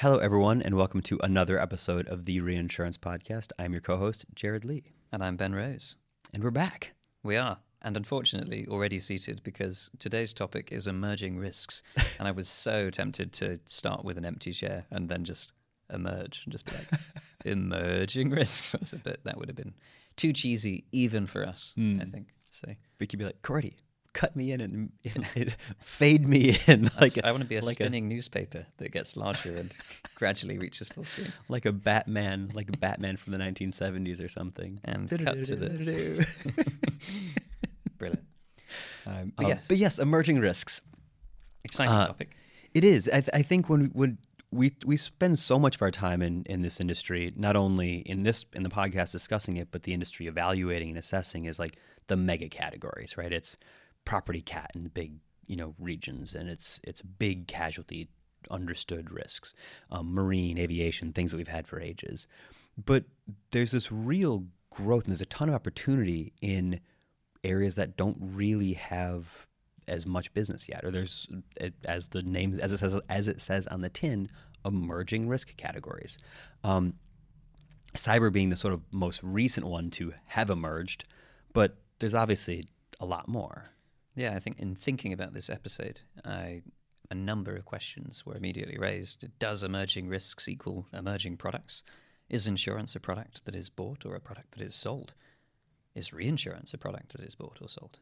Hello, everyone, and welcome to another episode of The Reinsurance Podcast. I'm your co-host, Jared Lee. And I'm Ben Rose. And we're back. We are. And unfortunately, already seated, because today's topic is emerging risks. And I was so tempted to start with an empty chair and then just emerge and just be like, emerging risks. I said, that would have been too cheesy, even for us, I think. So we could be like, Cordy, cut me in and fade me in. I want to be a spinning newspaper that gets larger and gradually reaches full screen. Like a Batman, from the 1970s or something. And cut to the... Brilliant. But yes, emerging risks. Exciting topic. It is. I think when we spend so much of our time in this industry, not only in the podcast discussing it, but the industry evaluating and assessing is like the mega categories, right? It's property cat in big, regions, and it's big casualty understood risks, marine, aviation, things that we've had for ages. But there's this real growth, and there's a ton of opportunity in areas that don't really have as much business yet, or there's, as the name as it says on the tin, emerging risk categories. Cyber being the sort of most recent one to have emerged, but there's obviously a lot more. Yeah, I think in thinking about this episode, a number of questions were immediately raised. Does emerging risks equal emerging products? Is insurance a product that is bought or a product that is sold? Is reinsurance a product that is bought or sold?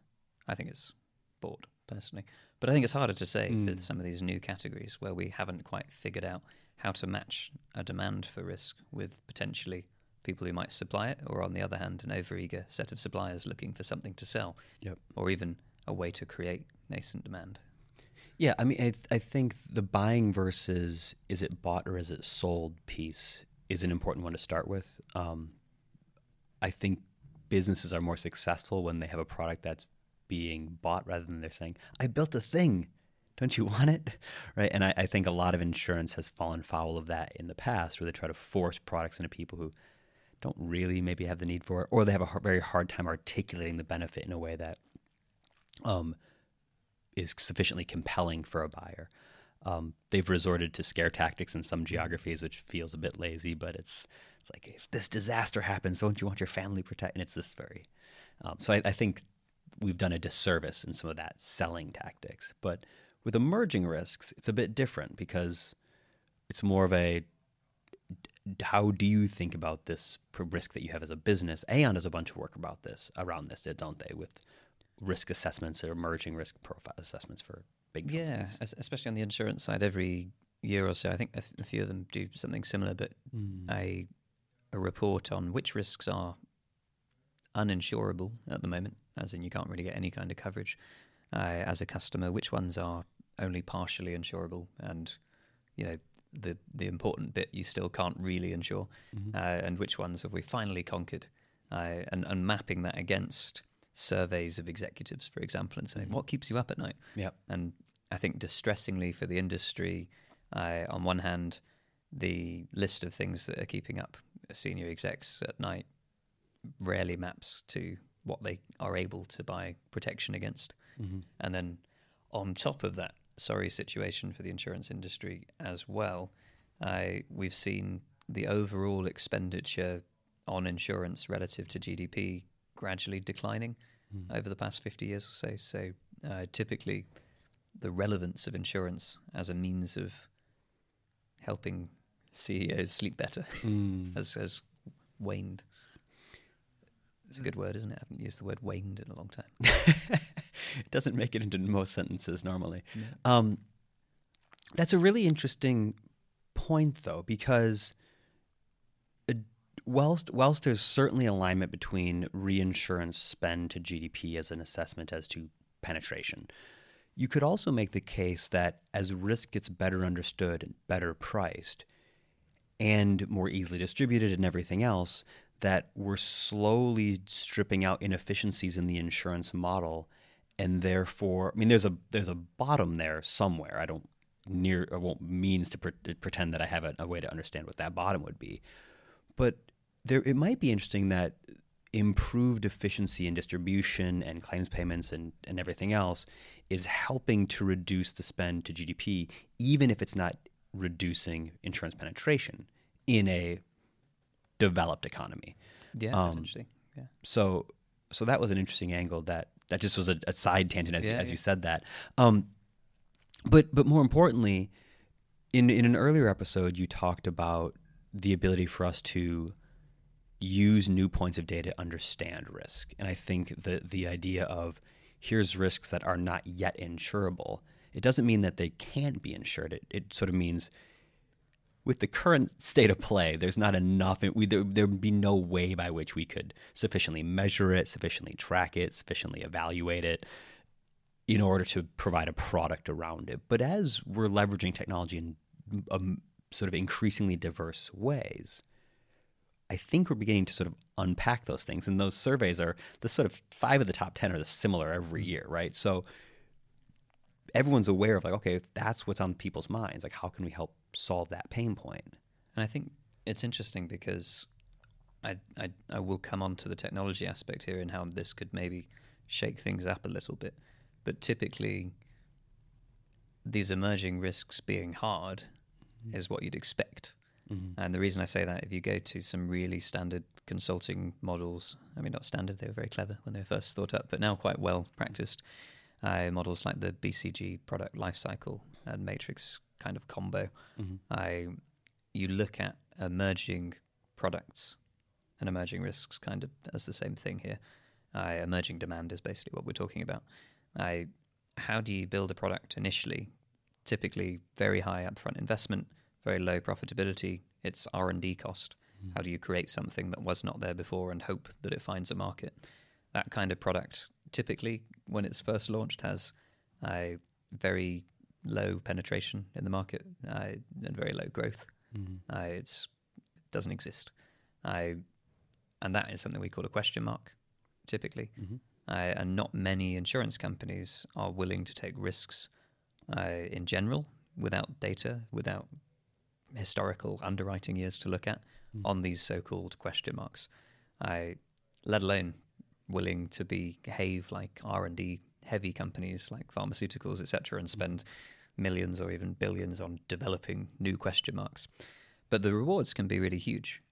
I think it's bought, personally. But I think it's harder to say for some of these new categories where we haven't quite figured out how to match a demand for risk with potentially people who might supply it, or on the other hand, an overeager set of suppliers looking for something to sell, or even a way to create nascent demand. Yeah, I mean, I think the buying versus is it bought or is it sold piece is an important one to start with. I think businesses are more successful when they have a product that's being bought rather than they're saying, I built a thing, don't you want it? Right? And I think a lot of insurance has fallen foul of that in the past, where they try to force products into people who don't really maybe have the need for it, or they have a very hard time articulating the benefit in a way that is sufficiently compelling for a buyer. They've resorted to scare tactics in some geographies, which feels a bit lazy, but it's like, if this disaster happens, don't you want your family protected? And it's this very... So I think we've done a disservice in some of that selling tactics. But with emerging risks, it's a bit different, because it's more of a, how do you think about this risk that you have as a business? Aon does a bunch of work around this, don't they, with risk assessments or emerging risk profile assessments for big companies. Yeah, especially on the insurance side, every year or so, I think a few of them do something similar, but a report on which risks are uninsurable at the moment, as in you can't really get any kind of coverage as a customer, which ones are only partially insurable, and the important bit you still can't really insure, and which ones have we finally conquered, and mapping that against surveys of executives, for example, and saying, what keeps you up at night? Yep. And I think distressingly for the industry, on one hand, the list of things that are keeping up senior execs at night rarely maps to what they are able to buy protection against. And then on top of that, sorry situation for the insurance industry as well, we've seen the overall expenditure on insurance relative to GDP gradually declining over the past 50 years or so. So typically the relevance of insurance as a means of helping CEOs sleep better has waned. It's a good word, isn't it? I haven't used the word waned in a long time. It doesn't make it into most sentences normally. No. That's a really interesting point, though, because whilst there's certainly alignment between reinsurance spend to GDP as an assessment as to penetration, you could also make the case that as risk gets better understood and better priced and more easily distributed and everything else, that we're slowly stripping out inefficiencies in the insurance model, and therefore, I mean, there's a bottom there somewhere. I won't means to pretend that I have a way to understand what that bottom would be, but it might be interesting that improved efficiency in distribution and claims payments and everything else is helping to reduce the spend to GDP, even if it's not reducing insurance penetration in a developed economy. Yeah, that's interesting. Yeah. So that was an interesting angle that just was a side tangent as you said that. But more importantly, in an earlier episode, you talked about the ability for us to use new points of data to understand risk. And I think the idea of here's risks that are not yet insurable, it doesn't mean that they can't be insured. It sort of means with the current state of play, there's not enough. There would be no way by which we could sufficiently measure it, sufficiently track it, sufficiently evaluate it in order to provide a product around it. But as we're leveraging technology in sort of increasingly diverse ways, I think we're beginning to sort of unpack those things. And those surveys are the sort of 5 of the top 10 are similar every year, right? So everyone's aware of like, okay, if that's what's on people's minds, like how can we help solve that pain point? And I think it's interesting because I will come on to the technology aspect here and how this could maybe shake things up a little bit. But typically these emerging risks being hard is what you'd expect. Mm-hmm. And the reason I say that, if you go to some really standard consulting models, I mean, not standard, they were very clever when they were first thought up, but now quite well practiced, models like the BCG product lifecycle and matrix kind of combo. Mm-hmm. You look at emerging products and emerging risks kind of as the same thing here. Emerging demand is basically what we're talking about. How do you build a product initially? Typically very high upfront investment, very low profitability, it's R&D cost. Mm. How do you create something that was not there before and hope that it finds a market? That kind of product typically, when it's first launched, has a very low penetration in the market and very low growth. Mm. It doesn't exist. And that is something we call a question mark, typically. Mm-hmm. And not many insurance companies are willing to take risks in general without data, without historical underwriting years to look at on these so-called question marks, let alone willing to behave like R&D heavy companies like pharmaceuticals, etc., and spend millions or even billions on developing new question marks. But the rewards can be really huge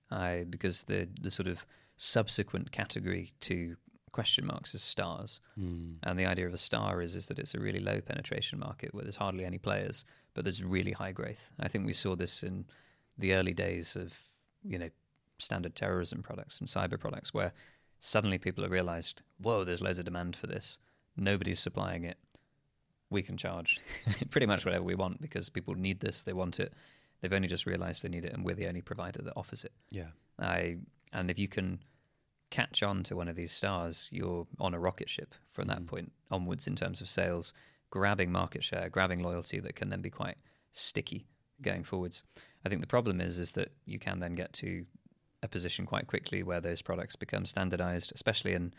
because the sort of subsequent category to question marks is stars. And the idea of a star is that it's a really low penetration market where there's hardly any players, but there's really high growth. I think we saw this in the early days of, standard terrorism products and cyber products, where suddenly people have realized, whoa, there's loads of demand for this. Nobody's supplying it. We can charge pretty much whatever we want because people need this, they want it. They've only just realized they need it, and we're the only provider that offers it. Yeah. And if you can catch on to one of these stars, you're on a rocket ship from that point onwards in terms of sales, grabbing market share, grabbing loyalty that can then be quite sticky going forwards. I think the problem is that you can then get to a position quite quickly where those products become standardized, especially in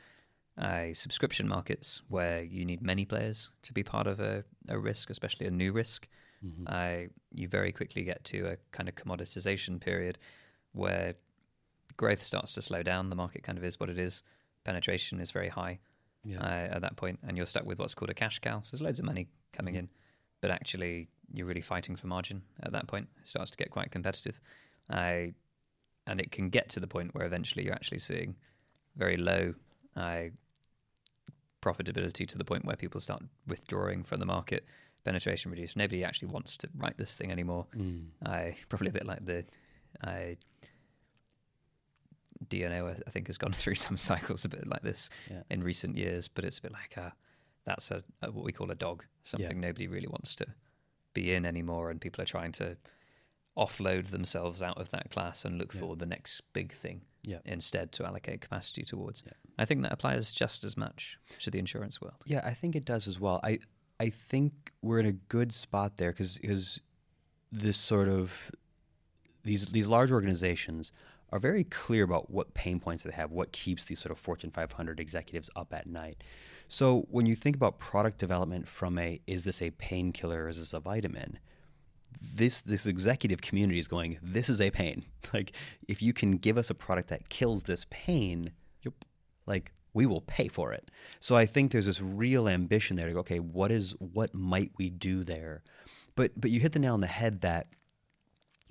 subscription markets where you need many players to be part of a risk, especially a new risk. Mm-hmm. You very quickly get to a kind of commoditization period where growth starts to slow down. The market kind of is what it is. Penetration is very high at that point, and you're stuck with what's called a cash cow. So there's loads of money coming in, but actually you're really fighting for margin at that point. It starts to get quite competitive. And it can get to the point where eventually you're actually seeing very low profitability to the point where people start withdrawing from the market. Penetration reduced. Nobody actually wants to write this thing anymore. Probably a bit like the... D&O, I think, has gone through some cycles a bit like this in recent years, but it's a bit like that's a what we call a dog, something nobody really wants to be in anymore, and people are trying to offload themselves out of that class and look for the next big thing instead to allocate capacity towards. Yeah. I think that applies just as much to the insurance world. Yeah, I think it does as well. I think we're in a good spot there because this sort of these large organizations are very clear about what pain points they have, what keeps these sort of Fortune 500 executives up at night. So when you think about product development from is this a painkiller, is this a vitamin? This executive community is going, this is a pain. Like, if you can give us a product that kills this pain, like, we will pay for it. So I think there's this real ambition there to go, okay, what might we do there? But you hit the nail on the head that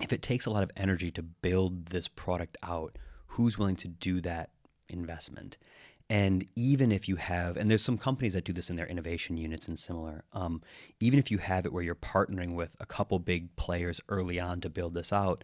if it takes a lot of energy to build this product out, who's willing to do that investment? And even if you have, and there's some companies that do this in their innovation units and similar, even if you have it where you're partnering with a couple big players early on to build this out,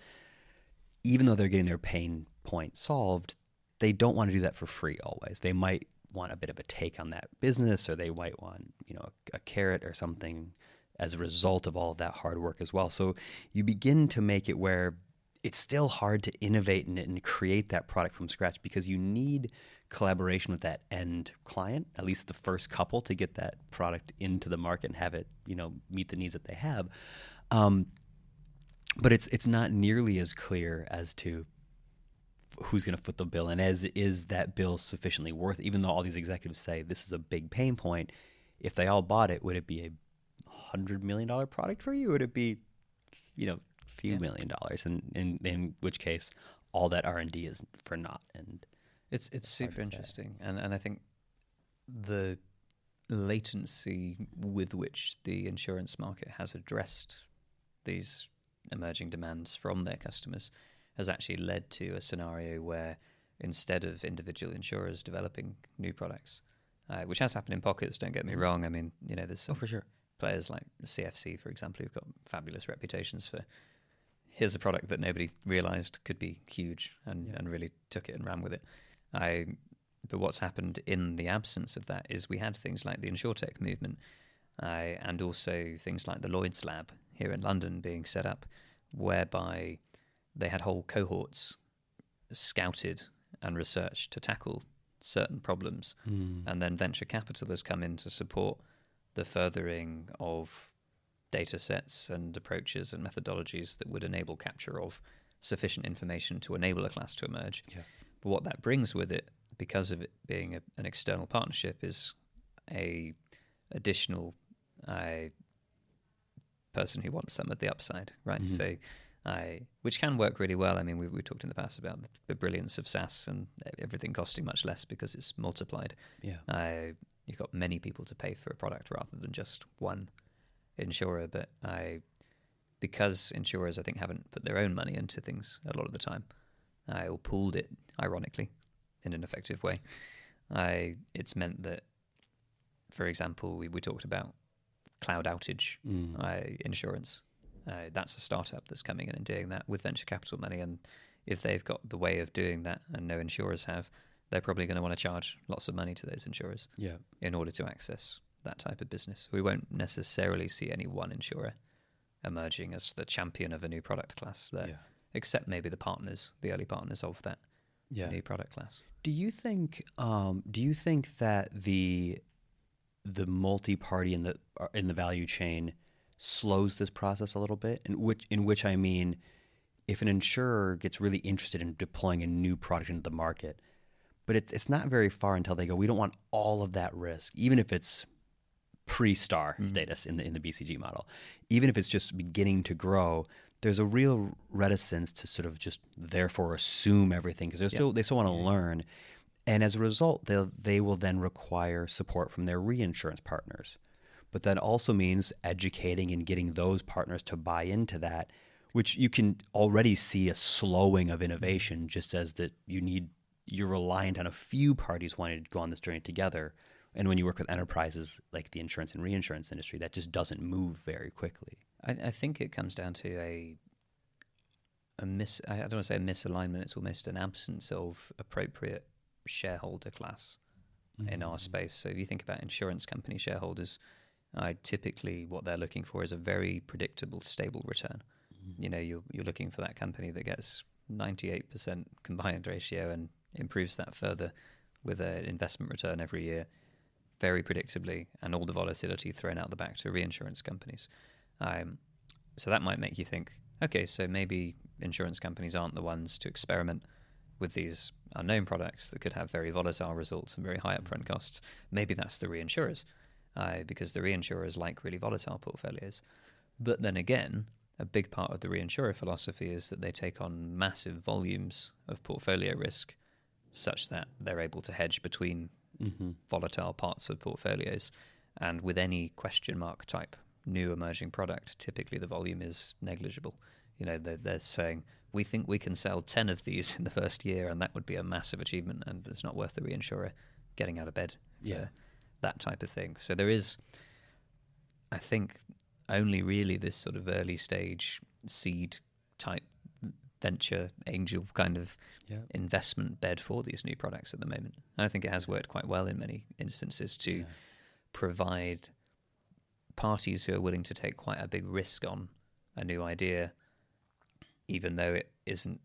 even though they're getting their pain point solved, they don't want to do that for free always. They might want a bit of a take on that business, or they might want, you know, a carrot or something as a result of all of that hard work as well. So you begin to make it where it's still hard to innovate in it and create that product from scratch, because you need collaboration with that end client, at least the first couple, to get that product into the market and have it, you know, meet the needs that they have. But it's not nearly as clear as to who's going to foot the bill, and as is that bill sufficiently worth, even though all these executives say this is a big pain point. If they all bought it, would it be $100 million product for you? Would it be, you know, few $1 million? And in which case, all that R&D is for naught. And it's super interesting, and I think the latency with which the insurance market has addressed these emerging demands from their customers has actually led to a scenario where instead of individual insurers developing new products, which has happened in pockets, don't get me wrong. I mean, you know, there's some for sure players like CFC, for example, who've got fabulous reputations for here's a product that nobody realized could be huge and really took it and ran with it. But what's happened in the absence of that is we had things like the InsurTech movement and also things like the Lloyd's Lab here in London being set up, whereby they had whole cohorts scouted and researched to tackle certain problems. And then venture capital has come in to support the furthering of data sets and approaches and methodologies that would enable capture of sufficient information to enable a class to emerge. Yeah. But what that brings with it, because of it being an external partnership, is a additional person who wants some of the upside, right? Mm-hmm. So which can work really well. I mean, we talked in the past about the brilliance of SAS and everything costing much less because it's multiplied. Yeah. You've got many people to pay for a product rather than just one insurer. But because insurers, I think, haven't put their own money into things a lot of the time, or pooled it, ironically, in an effective way, it's meant that, for example, we talked about cloud outage insurance. That's a startup that's coming in and doing that with venture capital money. And if they've got the way of doing that and no insurers have, they're probably going to want to charge lots of money to those insurers in order to access that type of business. We won't necessarily see any one insurer emerging as the champion of a new product class there, except maybe the partners, the early partners of that new product class. Do you think that the multi-party in the value chain slows this process a little bit, in which I mean, if an insurer gets really interested in deploying a new product into the market, but it's not very far until they go, we don't want all of that risk, even if it's pre-star status in the BCG model, even if it's just beginning to grow, there's a real reticence to sort of just therefore assume everything, because they still want to learn. And as a result, they will then require support from their reinsurance partners. But that also means educating and getting those partners to buy into that, which you can already see a slowing of innovation, just as that you're reliant on a few parties wanting to go on this journey together. And when you work with enterprises like the insurance and reinsurance industry, that just doesn't move very quickly. I think it comes down to I don't want to say a misalignment, it's almost an absence of appropriate shareholder class in our space. So if you think about insurance company shareholders, typically what they're looking for is a very predictable, stable return. You know, you're looking for that company that gets 98% combined ratio and improves that further with an investment return every year, very predictably, and all the volatility thrown out the back to reinsurance companies. So that might make you think, okay, so maybe insurance companies aren't the ones to experiment with these unknown products that could have very volatile results and very high upfront costs. Maybe that's the reinsurers. Because the reinsurers like really volatile portfolios. But then again, a big part of the reinsurer philosophy is that they take on massive volumes of portfolio risk such that they're able to hedge between volatile parts of portfolios. And with any question mark type new emerging product, typically the volume is negligible. You know, they're saying, we think we can sell 10 of these in the first year, and that would be a massive achievement, and it's not worth the reinsurer getting out of bed for that type of thing. So there is, I think, only really this sort of early stage seed type venture angel kind of investment bed for these new products at the moment. And I think it has worked quite well in many instances to provide parties who are willing to take quite a big risk on a new idea, even though it isn't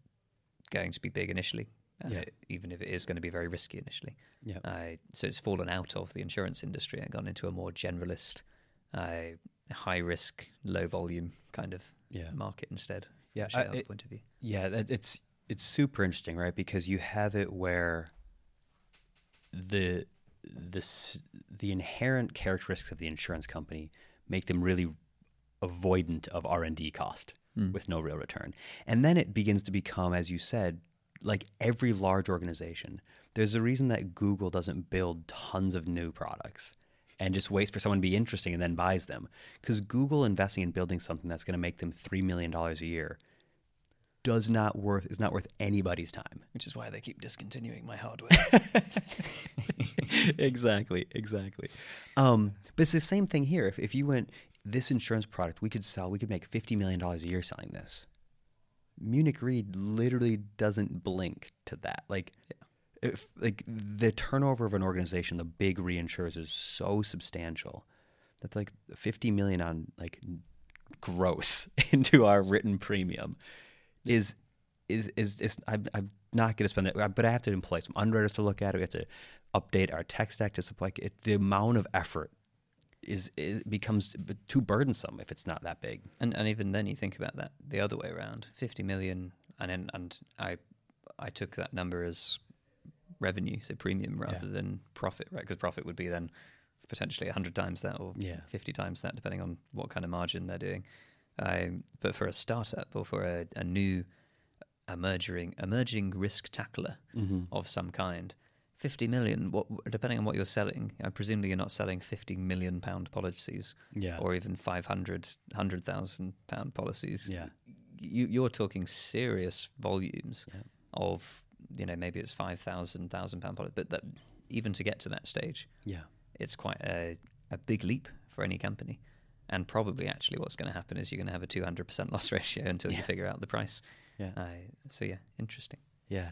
going to be big initially, and even if it is going to be very risky initially. So it's fallen out of the insurance industry and gone into a more generalist, high risk, low volume kind of market instead. Point of view. It's super interesting, right? Because you have it where the inherent characteristics of the insurance company make them really avoidant of R&D cost with no real return. And then it begins to become, as you said, like every large organization. There's a reason that Google doesn't build tons of new products and just waits for someone to be interesting and then buys them. Because Google investing in building something that's going to make them $3 million a year is not worth anybody's time. Which is why they keep discontinuing my hardware. Exactly. But it's the same thing here. If you went, this insurance product we could make $50 million a year selling this. Munich Re literally doesn't blink to that. Like the turnover of an organization, the big reinsurers, is so substantial that like 50 million on like gross into our written premium is I'm not going to spend that, but I have to employ some underwriters to look at it. We have to update our tech stack to supply it. The amount of effort becomes too burdensome if it's not that big. And even then, you think about that the other way around, 50 million, and I took that number as revenue, so premium rather than profit, right? Because profit would be then potentially 100 times that or 50 times that, depending on what kind of margin they're doing. But for a startup or for a new emerging risk tackler of some kind, 50 million, depending on what you're selling, presumably you're not selling 50 million pound policies or even 100,000 pound policies. Yeah. You're talking serious volumes of, you know, maybe it's 5,000 pound policy, but that, even to get to that stage, it's quite a big leap for any company. And probably actually what's going to happen is you're going to have a 200% loss ratio until you figure out the price. Interesting. Yeah.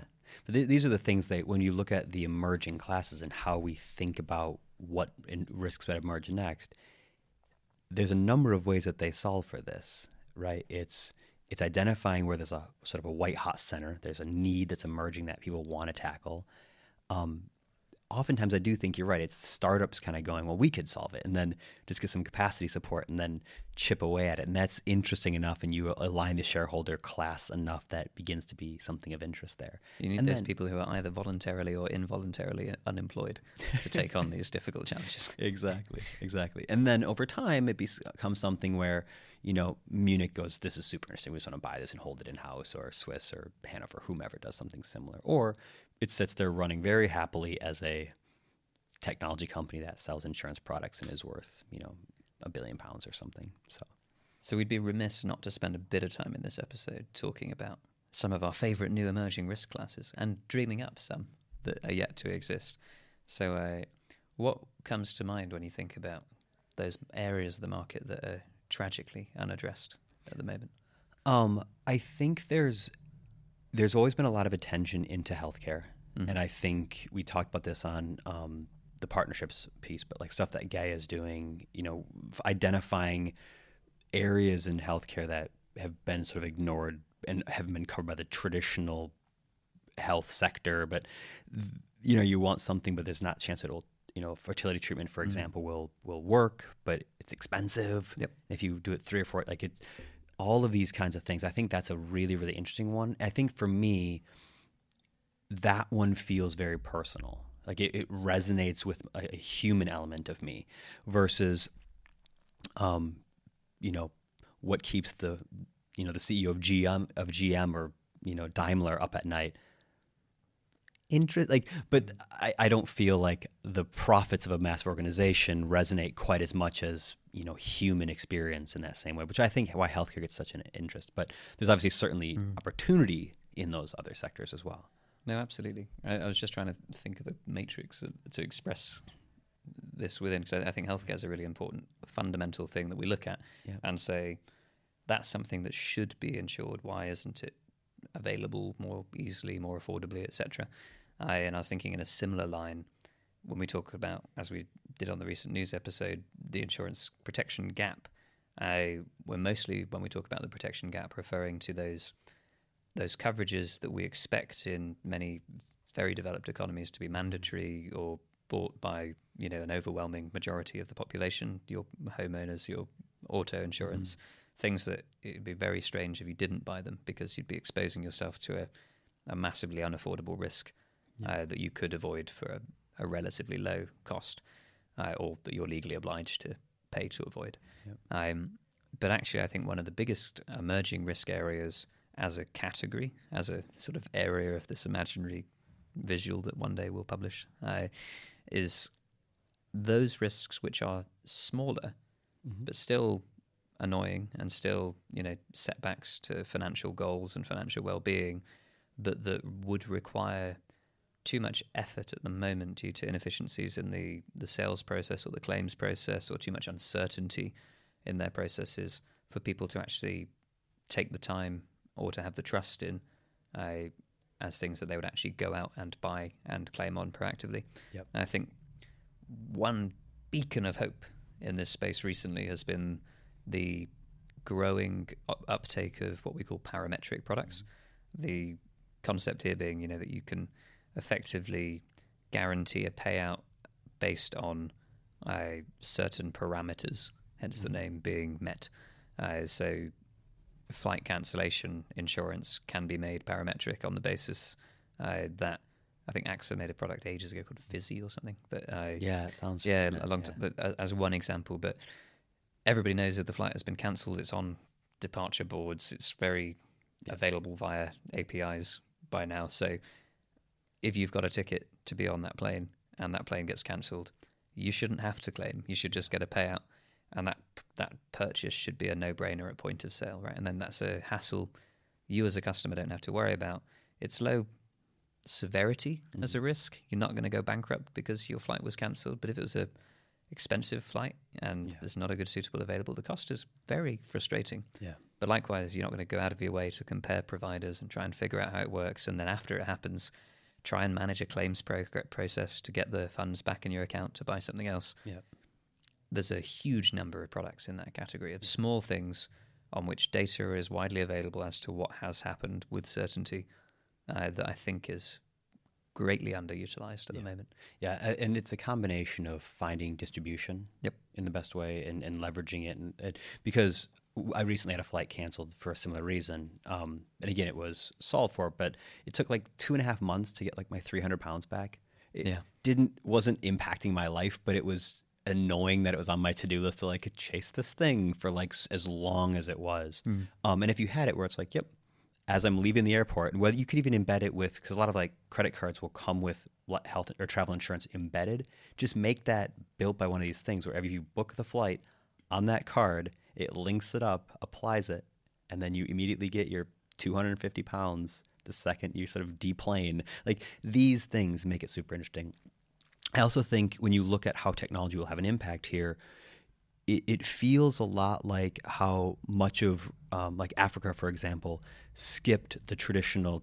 But these are the things that when you look at the emerging classes and how we think about what risks that emerge next, there's a number of ways that they solve for this, right? It's identifying where there's a sort of a white hot center. There's a need that's emerging that people want to tackle. Oftentimes, I do think you're right. It's startups kind of going, well, we could solve it, and then just get some capacity support and then chip away at it. And that's interesting enough, and you align the shareholder class enough that begins to be something of interest there. You need those people who are either voluntarily or involuntarily unemployed to take on these difficult challenges. Exactly. And then over time, it becomes something where, you know, Munich goes, this is super interesting. We just want to buy this and hold it in-house, or Swiss or Hanover, whomever does something similar. Or it sits there running very happily as a technology company that sells insurance products and is worth, you know, £1 billion or something. So we'd be remiss not to spend a bit of time in this episode talking about some of our favorite new emerging risk classes and dreaming up some that are yet to exist. So what comes to mind when you think about those areas of the market that are tragically unaddressed at the moment? I think there's always been a lot of attention into healthcare, and I think we talked about this on the partnerships piece, but like stuff that Gaya is doing, you know, identifying areas in healthcare that have been sort of ignored and haven't been covered by the traditional health sector. But you know, you want something, but there's not a chance it will. You know, fertility treatment, for example, will work, but it's expensive. Yep. If you do it 3 or 4, like it's all of these kinds of things. I think that's a really, really interesting one. I think for me, that one feels very personal. Like it resonates with a human element of me versus, you know, what keeps the, you know, the CEO of GM or, you know, Daimler up at night. But I don't feel like the profits of a massive organization resonate quite as much as, human experience in that same way, which I think why healthcare gets such an interest. But there's obviously certainly opportunity in those other sectors as well. No, absolutely. I was just trying to think of a matrix to express this within, because I think healthcare is a really important fundamental thing that we look at and say, that's something that should be insured. Why isn't it available more easily, more affordably, etc.? And I was thinking in a similar line when we talk about, as we did on the recent news episode, the insurance protection gap. We're mostly, when we talk about the protection gap, referring to those coverages that we expect in many very developed economies to be mandatory or bought by an overwhelming majority of the population, your homeowners, your auto insurance, things that it'd be very strange if you didn't buy them, because you'd be exposing yourself to a massively unaffordable risk that you could avoid for a relatively low cost, or that you're legally obliged to pay to avoid. But actually, I think one of the biggest emerging risk areas as a category, as a sort of area of this imaginary visual that one day we'll publish, is those risks which are smaller, but still annoying and still, setbacks to financial goals and financial well-being, but that would require too much effort at the moment due to inefficiencies in the sales process or the claims process, or too much uncertainty in their processes for people to actually take the time or to have the trust in as things that they would actually go out and buy and claim on proactively. And I think one beacon of hope in this space recently has been the growing uptake of what we call parametric products. The concept here being, that you can effectively guarantee a payout based on certain parameters, hence the name being met. So flight cancellation insurance can be made parametric on the basis that I think AXA made a product ages ago called Fizzy or something. But it sounds as one example. But everybody knows that the flight has been cancelled. It's on departure boards. It's very available via APIs by now. So if you've got a ticket to be on that plane and that plane gets cancelled, you shouldn't have to claim. You should just get a payout. And that purchase should be a no-brainer at point of sale, right? And then that's a hassle you as a customer don't have to worry about. It's low severity as a risk. You're not going to go bankrupt because your flight was cancelled. But if it was a expensive flight and there's not a good suitable available, the cost is very frustrating. But likewise, you're not going to go out of your way to compare providers and try and figure out how it works. And then after it happens, try and manage a claims process to get the funds back in your account to buy something else. There's a huge number of products in that category of small things on which data is widely available as to what has happened with certainty, that I think is greatly underutilized at the moment. And it's a combination of finding distribution in the best way and leveraging it. And because I recently had a flight canceled for a similar reason. And again, it was solved for, but it took 2.5 months to get my 300 pounds back. It wasn't impacting my life, but it was annoying that it was on my to-do list to chase this thing for as long as it was. And if you had it where it's as I'm leaving the airport, and whether you could even embed it with, because a lot of credit cards will come with health or travel insurance embedded, just make that built by one of these things wherever you book the flight on that card, it links it up, applies it, and then you immediately get your 250 pounds the second you sort of deplane. These things make it super interesting. I also think when you look at how technology will have an impact here, it feels a lot like how much of Africa, for example, skipped the traditional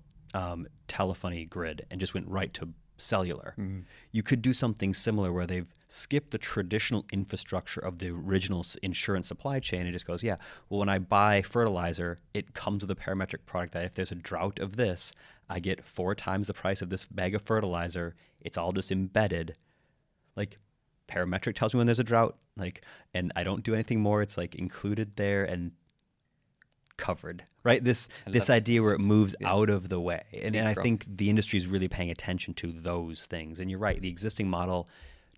telephony grid and just went right to cellular. You could do something similar where they've skipped the traditional infrastructure of the original insurance supply chain. It just goes, when I buy fertilizer, it comes with a parametric product that if there's a drought of this, I get 4 times the price of this bag of fertilizer. It's all just embedded. Parametric tells me when there's a drought, and I don't do anything more. It's included there and covered, right? This idea where it moves out of the way. And I think the industry is really paying attention to those things. And you're right, the existing model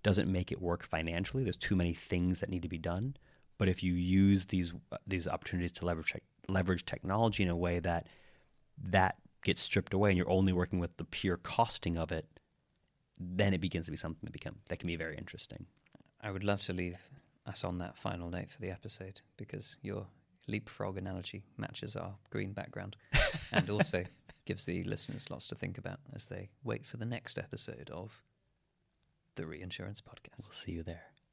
doesn't make it work financially. There's too many things that need to be done. But if you use these opportunities to leverage technology in a way that gets stripped away and you're only working with the pure costing of it, then it begins to be something that can be very interesting. I would love to leave us on that final note for the episode, because your leapfrog analogy matches our green background and also gives the listeners lots to think about as they wait for the next episode of The Reinsurance Podcast. We'll see you there.